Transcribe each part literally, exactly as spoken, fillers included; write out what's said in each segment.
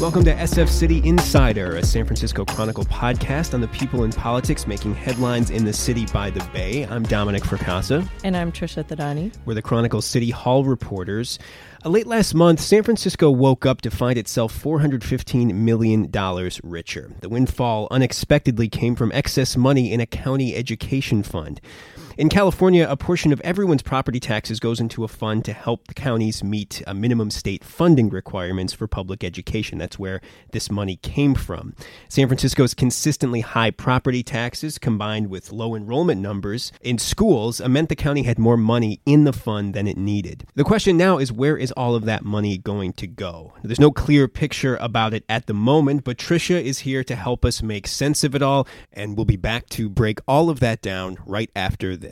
Welcome to S F City Insider, a San Francisco Chronicle podcast on the people in politics making headlines in the city by the bay. I'm Dominic Fracassa. And I'm Trisha Tadani. We're the Chronicle City Hall reporters. Late last month, San Francisco woke up to find itself four hundred fifteen million dollars richer. The windfall unexpectedly came from excess money in a county education fund. In California, a portion of everyone's property taxes goes into a fund to help the counties meet a minimum state funding requirements for public education. That's where this money came from. San Francisco's consistently high property taxes combined with low enrollment numbers in schools meant the county had more money in the fund than it needed. The question now is, where is all of that money going to go? There's no clear picture about it at the moment, but Trisha is here to help us make sense of it all, and we'll be back to break all of that down right after this.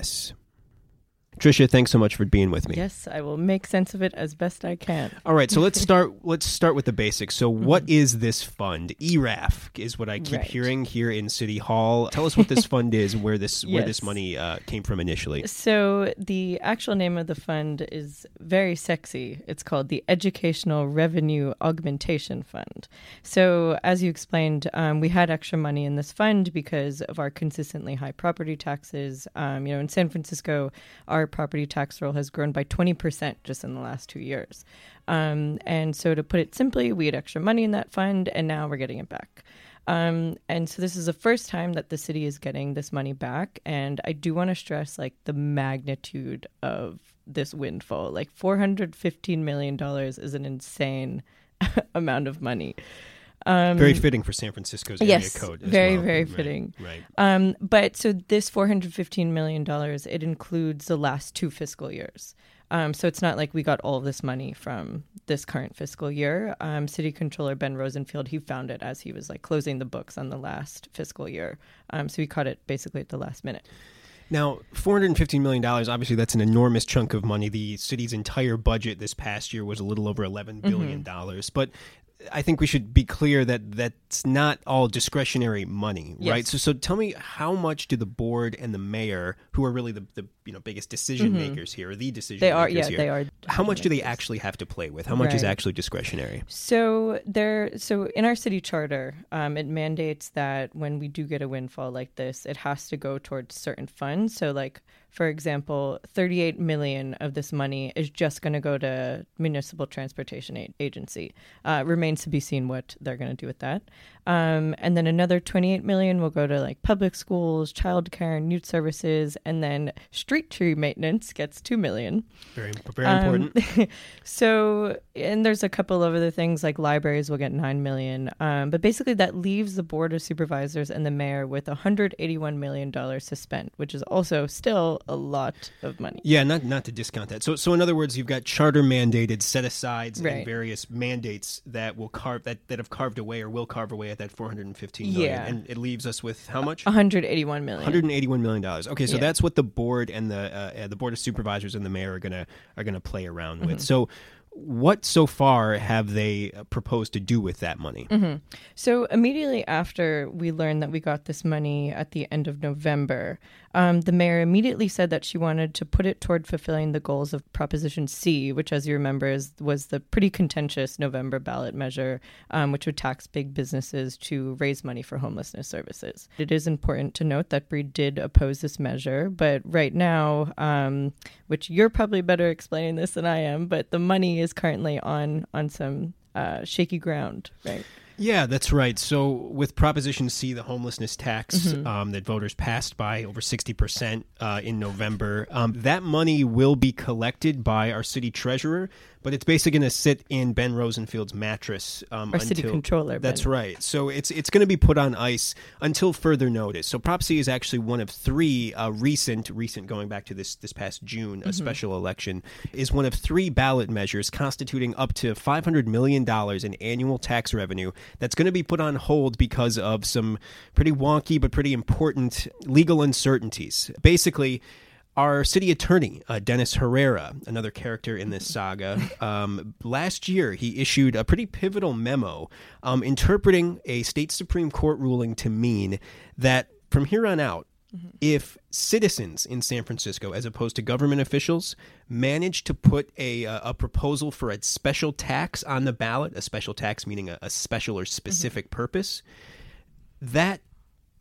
Trisha, thanks so much for being with me. Yes, I will make sense of it as best I can. All right, so let's start Let's start with the basics. So mm-hmm. What is this fund? E R A F is what I keep right. hearing here in City Hall. Tell us what this fund is and where this, yes. where this money uh, came from initially. So the actual name of the fund is very sexy. It's called the Educational Revenue Augmentation Fund. So as you explained, um, we had extra money in this fund because of our consistently high property taxes. Um, you know, in San Francisco, our property tax roll has grown by twenty percent just in the last two years. Um, and so to put it simply, we had extra money in that fund, and now we're getting it back. Um, and so this is the first time that the city is getting this money back. And I do want to stress like the magnitude of this windfall. Like four hundred fifteen million dollars is an insane amount of money. Um, very fitting for San Francisco's area yes, code. Yes, very, well. very right, fitting. Right. Um, but so this four hundred fifteen million dollars, it includes the last two fiscal years. Um, so it's not like we got all of this money from this current fiscal year. Um, City Controller Ben Rosenfield, he found it as he was like closing the books on the last fiscal year. Um, so he caught it basically at the last minute. Now, four hundred fifteen million dollars, obviously that's an enormous chunk of money. The city's entire budget this past year was a little over eleven billion dollars. Mm-hmm. But I think we should be clear that that's not all discretionary money, right? Yes. So so tell me, how much do the board and the mayor, who are really the, the you know biggest decision mm-hmm. makers here, or the decision they makers are, yeah, here, they are how much makers. do they actually have to play with? How much right. is actually discretionary? So there, so in our city charter, um, it mandates that when we do get a windfall like this, it has to go towards certain funds. So like, for example, thirty-eight million dollars of this money is just going to go to Municipal Transportation Agency. Uh, remains to be seen what they're going to do with that. Um, and then another twenty-eight million dollars will go to like public schools, childcare, and youth services. And then street tree maintenance gets two million dollars. Very, very um, important. So, and there's a couple of other things like libraries will get nine million dollars. Um, but basically that leaves the Board of Supervisors and the mayor with one hundred eighty-one million dollars to spend, which is also still a lot of money. Yeah, not not to discount that. So so in other words, you've got charter mandated set asides right. and various mandates that will carve that, that have carved away or will carve away at that four hundred fifteen million dollars. Yeah. And it leaves us with how much? one hundred eighty-one million dollars. one hundred eighty-one million dollars. Okay, so yeah. that's what the board and the uh, the board of supervisors and the mayor are going to are going to play around mm-hmm. with. So what so far have they proposed to do with that money? Mm-hmm. So immediately after we learned that we got this money at the end of November, um, the mayor immediately said that she wanted to put it toward fulfilling the goals of Proposition C, which, as you remember, is, was the pretty contentious November ballot measure, um, which would tax big businesses to raise money for homelessness services. It is important to note that Breed did oppose this measure, but right now, um, which you're probably better explaining this than I am, but the money is is currently on on some uh, shaky ground, right? Yeah, that's right. So with Proposition C, the homelessness tax mm-hmm. um, that voters passed by over sixty percent uh, in November, um, that money will be collected by our city treasurer, but it's basically going to sit in Ben Rosenfield's mattress. Um, our until, city controller. That's ben. right. So it's it's going to be put on ice until further notice. So Prop C is actually one of three uh, recent, recent going back to this, this past June, mm-hmm. a special election, is one of three ballot measures constituting up to five hundred million dollars in annual tax revenue that's going to be put on hold because of some pretty wonky but pretty important legal uncertainties. Basically, our city attorney, uh, Dennis Herrera, another character in this saga, um, last year he issued a pretty pivotal memo um, interpreting a state Supreme Court ruling to mean that from here on out, Mm-hmm. If citizens in San Francisco, as opposed to government officials, manage to put a uh, a proposal for a special tax on the ballot, a special tax meaning a, a special or specific mm-hmm. purpose, that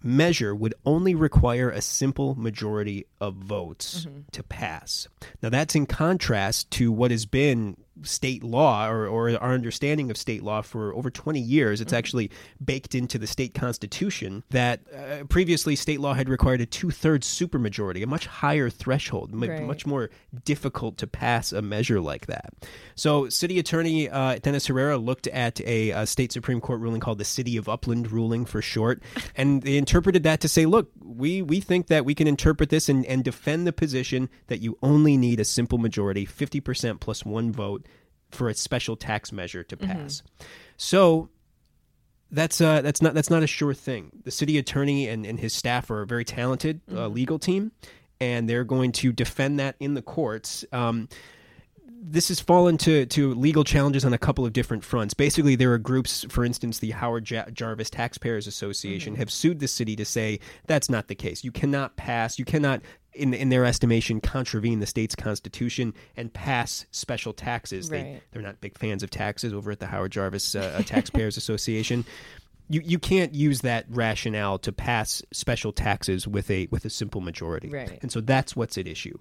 measure would only require a simple majority of votes mm-hmm. to pass. Now, that's in contrast to what has been state law, or, or our understanding of state law for over twenty years. It's mm-hmm. actually baked into the state constitution that uh, previously state law had required a two-thirds supermajority, a much higher threshold, right. m- much more difficult to pass a measure like that. So City Attorney uh, Dennis Herrera looked at a, a state Supreme Court ruling called the City of Upland ruling for short, and they interpreted that to say, look, we, we think that we can interpret this and, and defend the position that you only need a simple majority, fifty percent plus one vote, for a special tax measure to pass. Mm-hmm. So that's uh, that's not that's not a sure thing. The city attorney and, and his staff are a very talented mm-hmm. uh, legal team, and they're going to defend that in the courts. Um, this has fallen to, to legal challenges on a couple of different fronts. Basically, there are groups, for instance, the Howard J- Jarvis Taxpayers Association mm-hmm. have sued the city to say that's not the case. You cannot pass, you cannot... In, in their estimation, contravene the state's constitution and pass special taxes. Right. They, they're not big fans of taxes over at the Howard Jarvis uh, Taxpayers Association. You you can't use that rationale to pass special taxes with a with a simple majority. Right. And so that's what's at issue.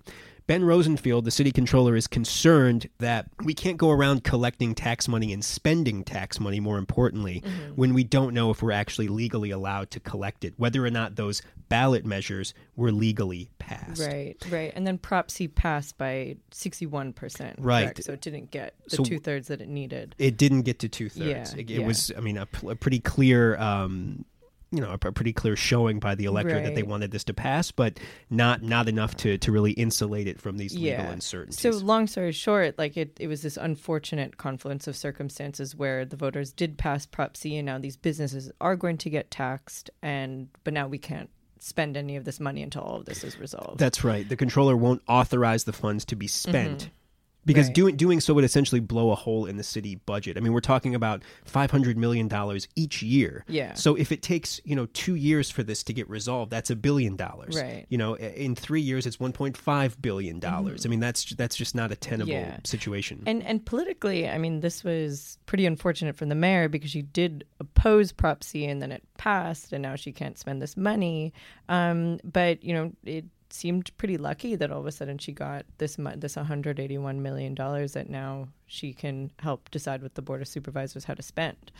Ben Rosenfield, the city controller, is concerned that we can't go around collecting tax money and spending tax money, more importantly, mm-hmm. when we don't know if we're actually legally allowed to collect it, whether or not those ballot measures were legally passed. Right, right. And then Prop C passed by sixty-one percent. Right. Correct? So it didn't get the so two-thirds that it needed. It didn't get to two-thirds. Yeah, it it yeah. was, I mean, a, a pretty clear... Um, you know, a pretty clear showing by the electorate right. that they wanted this to pass, but not not enough to, to really insulate it from these legal yeah. uncertainties. So long story short, like it, it was this unfortunate confluence of circumstances where the voters did pass Prop C, and now these businesses are going to get taxed, and but now we can't spend any of this money until all of this is resolved. That's right. The controller won't authorize the funds to be spent. Mm-hmm. Because right. doing doing so would essentially blow a hole in the city budget. I mean, we're talking about five hundred million dollars each year. Yeah. So if it takes, you know, two years for this to get resolved, that's a billion dollars. Right. You know, in three years, it's one point five billion dollars. Mm-hmm. I mean, that's that's just not a tenable yeah. situation. And and politically, I mean, this was pretty unfortunate for the mayor because she did oppose Prop C and then it passed and now she can't spend this money. Um, but, you know, it seemed pretty lucky that all of a sudden she got this this one hundred eighty-one million dollars that now she can help decide with the Board of Supervisors how to spend.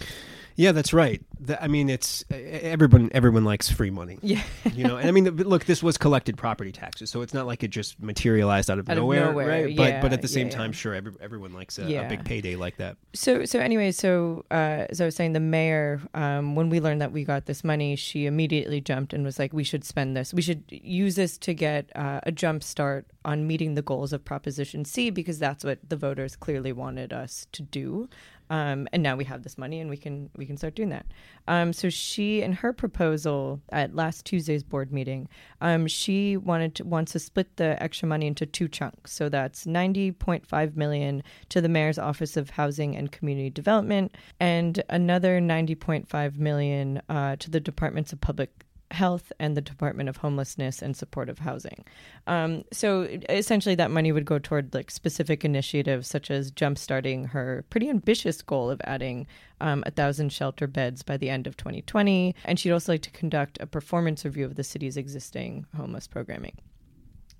Yeah, that's right. The, I mean, it's everyone everyone likes free money. Yeah. You know, and I mean, look, this was collected property taxes, so it's not like it just materialized out of, out nowhere, of nowhere, right? Yeah, but but at the same yeah, time, yeah. sure, every, everyone likes a, yeah. a big payday like that. So so anyway, so uh, as I was saying, the mayor, um, when we learned that we got this money, she immediately jumped and was like, we should spend this. We should use this to get uh, a jump start on meeting the goals of Proposition C, because that's what the voters clearly wanted us to do. Um, and now we have this money and we can we can start doing that. Um, so she, in her proposal at last Tuesday's board meeting, um, she wanted to, wants to split the extra money into two chunks. So that's ninety point five million dollars to the mayor's Office of Housing and Community Development, and another ninety point five million dollars uh, to the Departments of Public Health and the Department of Homelessness and Supportive Housing. Um, so essentially that money would go toward like specific initiatives such as jumpstarting her pretty ambitious goal of adding um, one thousand shelter beds by the end of twenty twenty. And she'd also like to conduct a performance review of the city's existing homeless programming.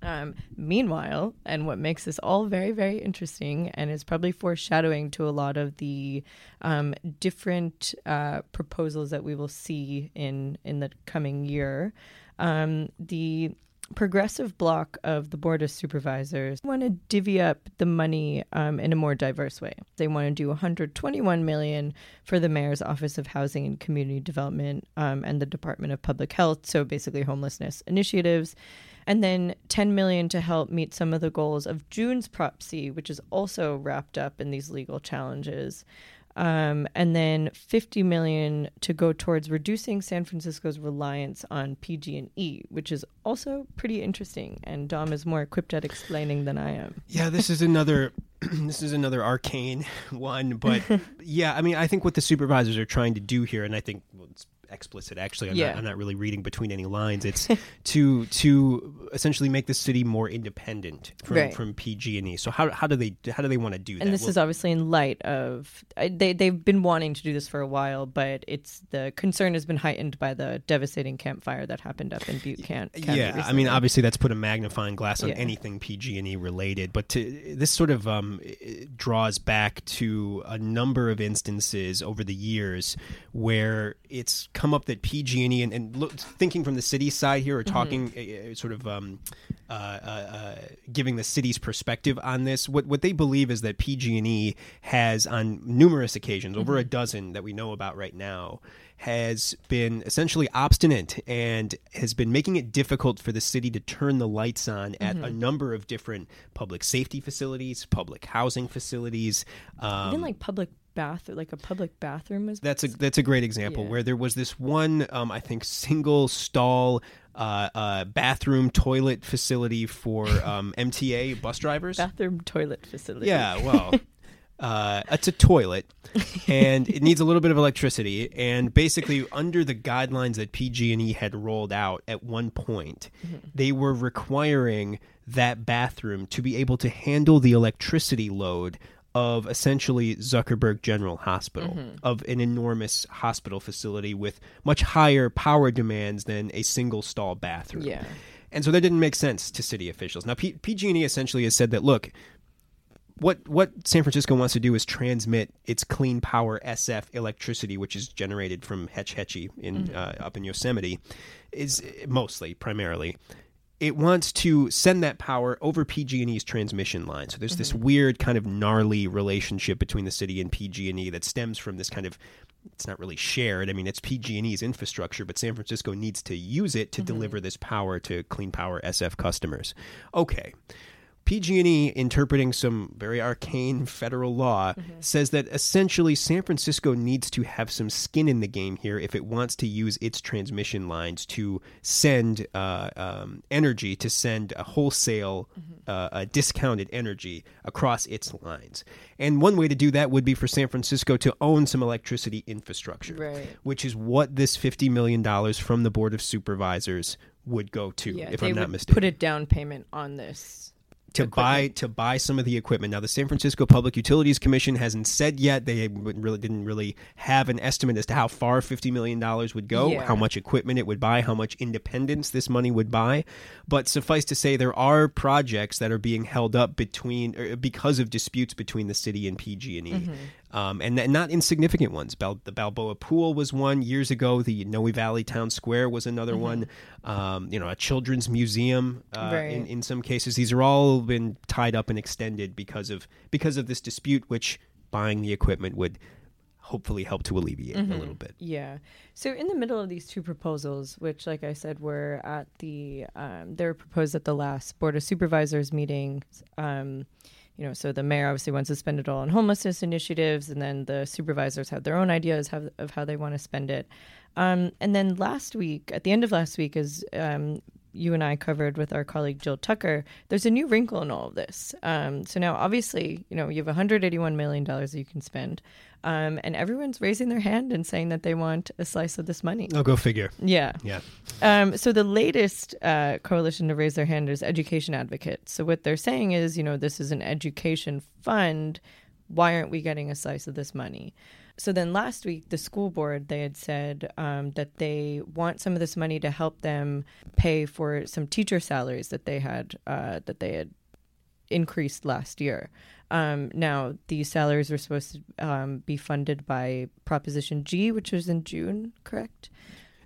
Um, meanwhile, and what makes this all very, very interesting and is probably foreshadowing to a lot of the um, different uh, proposals that we will see in, in the coming year, um, the progressive bloc of the Board of Supervisors want to divvy up the money um, in a more diverse way. They want to do one hundred twenty-one million dollars for the mayor's Office of Housing and Community Development um, and the Department of Public Health, so basically homelessness initiatives, and then ten million dollars to help meet some of the goals of June's Prop C, which is also wrapped up in these legal challenges. Um, and then fifty million dollars to go towards reducing San Francisco's reliance on P G and E, which is also pretty interesting. And Dom is more equipped at explaining than I am. Yeah, this is another this is another arcane one. But yeah, I mean, I think what the supervisors are trying to do here, and I think well, it's explicit. Actually, I'm, yeah. not, I'm not really reading between any lines. It's to to essentially make the city more independent from, right. from P G and E. So how how do they how do they want to do that? And this well, is obviously in light of they they've been wanting to do this for a while, but it's the concern has been heightened by the devastating campfire that happened up in Butte County. Yeah, recently. I mean, obviously that's put a magnifying glass on yeah. anything P G and E related, but to, this sort of um, draws back to a number of instances over the years where it's come up that P G and E, and, and look, thinking from the city side here, or talking mm-hmm. uh, sort of um, uh, uh, giving the city's perspective on this, what what they believe is that P G and E has, on numerous occasions, mm-hmm. over a dozen that we know about right now, has been essentially obstinate and has been making it difficult for the city to turn the lights on at mm-hmm. a number of different public safety facilities, public housing facilities. Um, Even like public bath, like a public bathroom. Is that's a that's a great example yeah. where there was this one, um, I think, single stall Uh, uh, bathroom toilet facility for um, M T A bus drivers. Bathroom toilet facility. Yeah, well, uh, it's a toilet, and it needs a little bit of electricity. And basically, under the guidelines that P G and E had rolled out at one point, mm-hmm. they were requiring that bathroom to be able to handle the electricity load of essentially Zuckerberg General Hospital, mm-hmm. of an enormous hospital facility with much higher power demands than a single stall bathroom. Yeah. And so that didn't make sense to city officials. Now, P- PG&E essentially has said that, look, What what San Francisco wants to do is transmit its Clean Power S F electricity, which is generated from Hetch Hetchy in mm-hmm. uh, up in Yosemite, is mostly, primarily. It wants to send that power over P G and E's transmission line. So there's mm-hmm. this weird kind of gnarly relationship between the city and P G and E that stems from this kind of, it's not really shared. I mean, it's P G and E's infrastructure, but San Francisco needs to use it to mm-hmm. deliver this power to Clean Power S F customers. Okay. P G and E, interpreting some very arcane federal law, mm-hmm. says that essentially San Francisco needs to have some skin in the game here if it wants to use its transmission lines to send uh, um, energy, to send a wholesale, mm-hmm. uh, a discounted energy across its lines. And one way to do that would be for San Francisco to own some electricity infrastructure, right. which is what this fifty million dollars from the Board of Supervisors would go to, yeah, if I'm not mistaken. Put a down payment on this. To equipment. buy to buy some of the equipment. Now, the San Francisco Public Utilities Commission hasn't said yet. They really didn't really have an estimate as to how far fifty million dollars would go, yeah. how much equipment it would buy, how much independence this money would buy. But suffice to say, there are projects that are being held up between or because of disputes between the city and P G and E. Mm-hmm. Um, and th- not insignificant ones. Bal- the Balboa Pool was one years ago. The Noe Valley Town Square was another mm-hmm. one. Um, you know, a children's museum uh, right. in, in some cases. These are all been tied up and extended because of because of this dispute, which buying the equipment would hopefully help to alleviate mm-hmm. a little bit. Yeah. So in the middle of these two proposals, which, like I said, were at the um, they were proposed at the last Board of Supervisors meeting. Um, You know, so the mayor obviously wants to spend it all on homelessness initiatives, and then the supervisors have their own ideas have, of how they want to spend it. Um, and then last week, at the end of last week, as um, you and I covered with our colleague Jill Tucker, there's a new wrinkle in all of this. Um, so now, obviously, you know, you have one hundred eighty-one million dollars that you can spend, um, and everyone's raising their hand and saying that they want a slice of this money. Oh, go figure. Yeah. Yeah. Um, so the latest uh, coalition to raise their hand is education advocates. So what they're saying is, you know, this is an education fund. Why aren't we getting a slice of this money? So then last week, the school board, they had said um, that they want some of this money to help them pay for some teacher salaries that they had uh, that they had increased last year. Um, now, these salaries were supposed to um, be funded by Proposition G, which was in June, correct?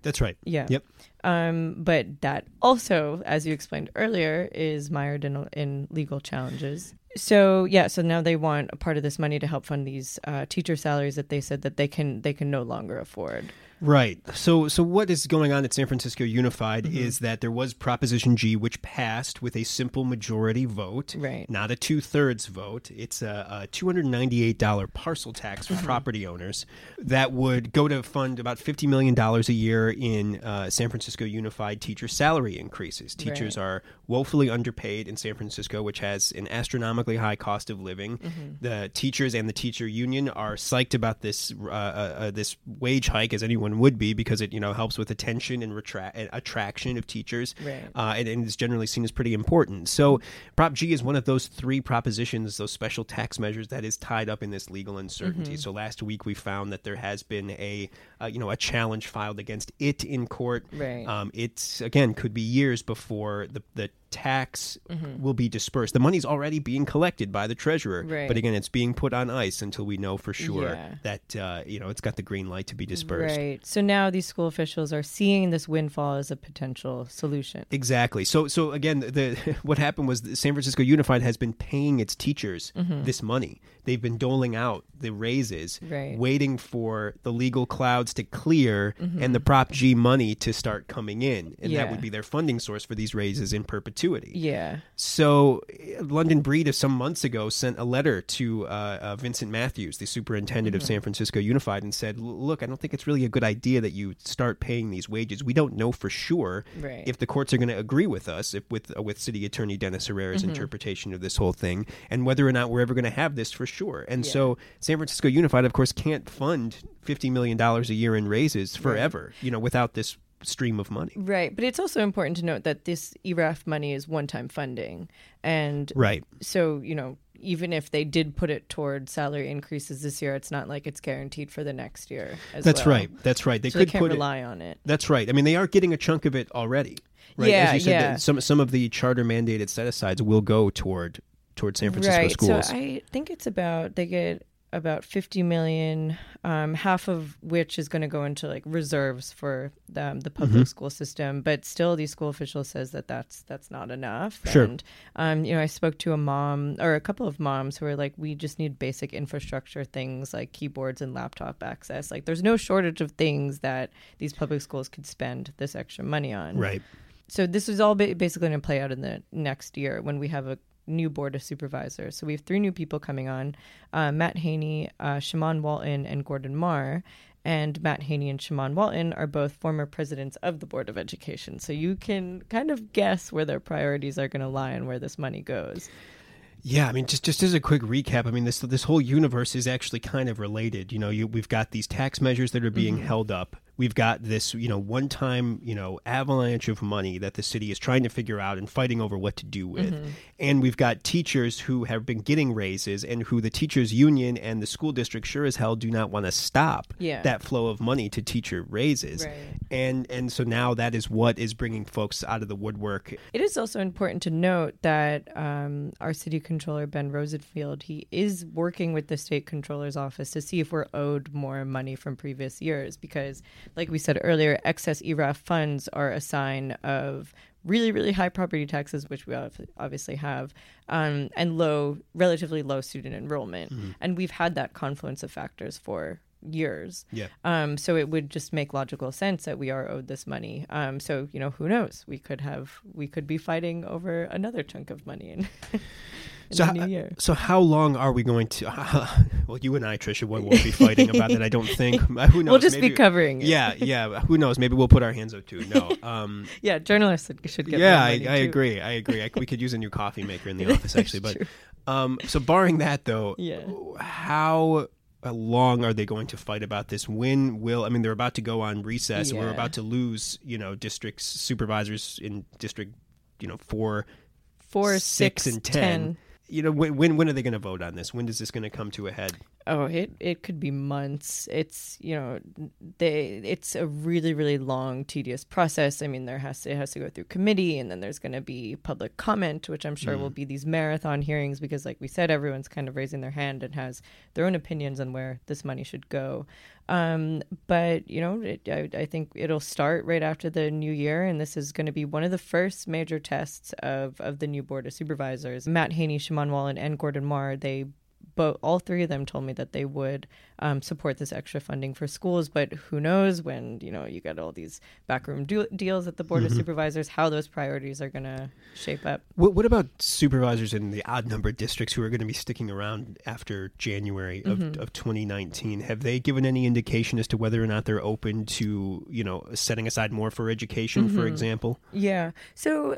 That's right. Yeah. Yep. Um, but that also, as you explained earlier, is mired in, in legal challenges. So, yeah, so now they want a part of this money to help fund these uh, teacher salaries that they said that they can they can no longer afford. Right. So so what is going on at San Francisco Unified mm-hmm. is that there was Proposition G, which passed with a simple majority vote, right. not a two-thirds vote. It's a, a two hundred ninety-eight dollars parcel tax for mm-hmm. property owners that would go to fund about fifty million dollars a year in uh, San Francisco Unified teacher salary increases. Teachers right. are woefully underpaid in San Francisco, which has an astronomically high cost of living. Mm-hmm. The teachers and the teacher union are psyched about this, uh, uh, this wage hike as anyone one would be, because it, you know, helps with attention and retra- and attraction of teachers, right. uh, and, and is generally seen as pretty important. So Prop G is one of those three propositions, those special tax measures, that is tied up in this legal uncertainty. Mm-hmm. So last week we found that there has been a, uh, you know, a challenge filed against it in court. Right. Um, it's, again, could be years before the the tax mm-hmm. will be dispersed. The money's already being collected by the treasurer, right. but again, it's being put on ice until we know for sure yeah. that uh, you know, it's got the green light to be dispersed. Right. So now these school officials are seeing this windfall as a potential solution. Exactly. So so again, the what happened was the San Francisco Unified has been paying its teachers mm-hmm. this money. They've been doling out the raises, right. waiting for the legal clouds to clear mm-hmm. and the Prop G money to start coming in, and yeah. that would be their funding source for these raises in perpetuity. Yeah. So London Breed of some months ago sent a letter to uh, uh, Vincent Matthews, the superintendent mm-hmm. of San Francisco Unified, and said, look, I don't think it's really a good idea that you start paying these wages. We don't know for sure right. if the courts are going to agree with us, if with uh, with City Attorney Dennis Herrera's mm-hmm. interpretation of this whole thing, and whether or not we're ever going to have this for sure. And yeah. so San Francisco Unified, of course, can't fund fifty million dollars a year in raises forever, right. you know, without this stream of money. Right. But it's also important to note that this E R A F money is one-time funding. And right. so, you know, even if they did put it toward salary increases this year, it's not like it's guaranteed for the next year as That's well. right. That's right. They so could they can't put rely it, on it. That's right. I mean, they are getting a chunk of it already. Right. Yeah, as you said, yeah. some some of the charter mandated set-asides will go toward toward San Francisco right. schools. So I think it's about, they get about fifty million, um, half of which is going to go into like reserves for the, um, the public mm-hmm. school system. But still, the school official says that that's that's not enough. Sure. And, um, you know, I spoke to a mom or a couple of moms who are like, we just need basic infrastructure things like keyboards and laptop access. Like, there's no shortage of things that these public schools could spend this extra money on. Right. So this is all ba- basically going to play out in the next year when we have a new board of supervisors. So we have three new people coming on, uh, Matt Haney, uh, Shamann Walton, and Gordon Mar. And Matt Haney and Shamann Walton are both former presidents of the Board of Education. So you can kind of guess where their priorities are going to lie and where this money goes. Yeah, I mean, just just as a quick recap, I mean, this this whole universe is actually kind of related. You know, you, we've got these tax measures that are being mm-hmm. held up. We've got this, you know, one-time, you know, avalanche of money that the city is trying to figure out and fighting over what to do with. Mm-hmm. And we've got teachers who have been getting raises and who the teachers union and the school district sure as hell do not want to stop yeah. that flow of money to teacher raises. Right. And and so now that is what is bringing folks out of the woodwork. It is also important to note that um, our city controller, Ben Rosenfield, he is working with the state controller's office to see if we're owed more money from previous years, because like we said earlier, excess E R A F funds are a sign of really, really high property taxes, which we obviously have, um, and low, relatively low student enrollment. Mm-hmm. And we've had that confluence of factors for years. Yeah. Um, so it would just make logical sense that we are owed this money. Um, so, you know, who knows? We could have, we could be fighting over another chunk of money. And So, how, so how long are we going to? Uh, well, you and I, Trisha, won't be fighting about that. I don't think. Who knows? We'll just maybe, be covering. Yeah, it. yeah. Who knows? Maybe we'll put our hands up too. No. Um, yeah, journalists should get. Yeah, I, I agree. I agree. I, we could use a new coffee maker in the office, actually. But um, so, barring that, though, yeah. how? How long are they going to fight about this? When will, I mean, they're about to go on recess. Yeah. And we're about to lose, you know, districts, supervisors in district, you know, four, four, six, six and ten. ten. You know, when when are they going to vote on this? When is this going to come to a head? Oh, it, it could be months. It's, you know, they it's a really, really long, tedious process. I mean, there has to, it has to go through committee, and then there's going to be public comment, which I'm sure mm. will be these marathon hearings because, like we said, everyone's kind of raising their hand and has their own opinions on where this money should go. Um, but, you know, it, I, I think it'll start right after the new year. And this is going to be one of the first major tests of, of the new board of supervisors. Matt Haney, Shamann Walton, and Gordon Mar, they both, all three of them told me that they would um, support this extra funding for schools. But who knows when, you know, you got all these backroom do- deals at the board mm-hmm. of supervisors, how those priorities are going to shape up. What, what about supervisors in the odd number districts who are going to be sticking around after January of, mm-hmm. of twenty nineteen? Have they given any indication as to whether or not they're open to, you know, setting aside more for education, mm-hmm. for example? Yeah. So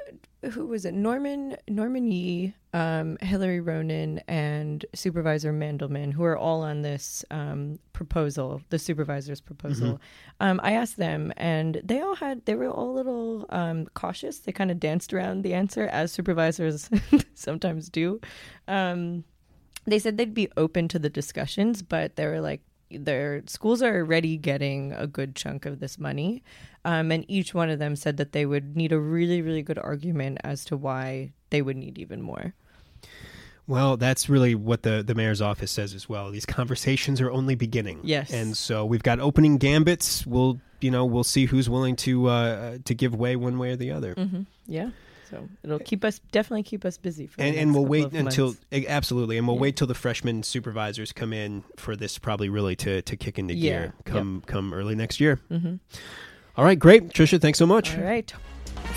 who was it? Norman Norman Yee, um, Hillary Ronan, and Supervisor Mandelman, who are all on this um, proposal, the supervisor's proposal. Mm-hmm. Um, I asked them, and they all had they were all a little um, cautious. They kind of danced around the answer, as supervisors sometimes do. Um, they said they'd be open to the discussions, but they were like, their schools are already getting a good chunk of this money. Um, and each one of them said that they would need a really, really good argument as to why they would need even more. Well, that's really what the, the mayor's office says as well. These conversations are only beginning. Yes. And so we've got opening gambits. We'll, you know, we'll see who's willing to, uh, to give way one way or the other. Mm-hmm. Yeah. So it'll keep us, definitely keep us busy. For and, and we'll wait until, absolutely. And we'll yeah. wait till the freshman supervisors come in for this probably really to, to kick into yeah. gear come, yep. come early next year. Mm-hmm. All right. Great. Trisha, thanks so much. All right.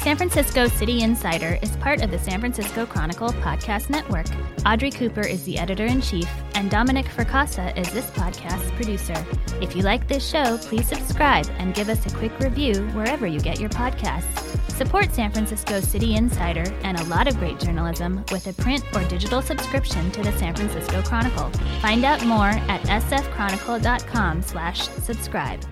San Francisco City Insider is part of the San Francisco Chronicle podcast network. Audrey Cooper is the editor-in-chief, and Dominic Fracassa is this podcast's producer. If you like this show, please subscribe and give us a quick review wherever you get your podcasts. Support San Francisco City Insider and a lot of great journalism with a print or digital subscription to the San Francisco Chronicle. Find out more at s f chronicle dot com slash subscribe.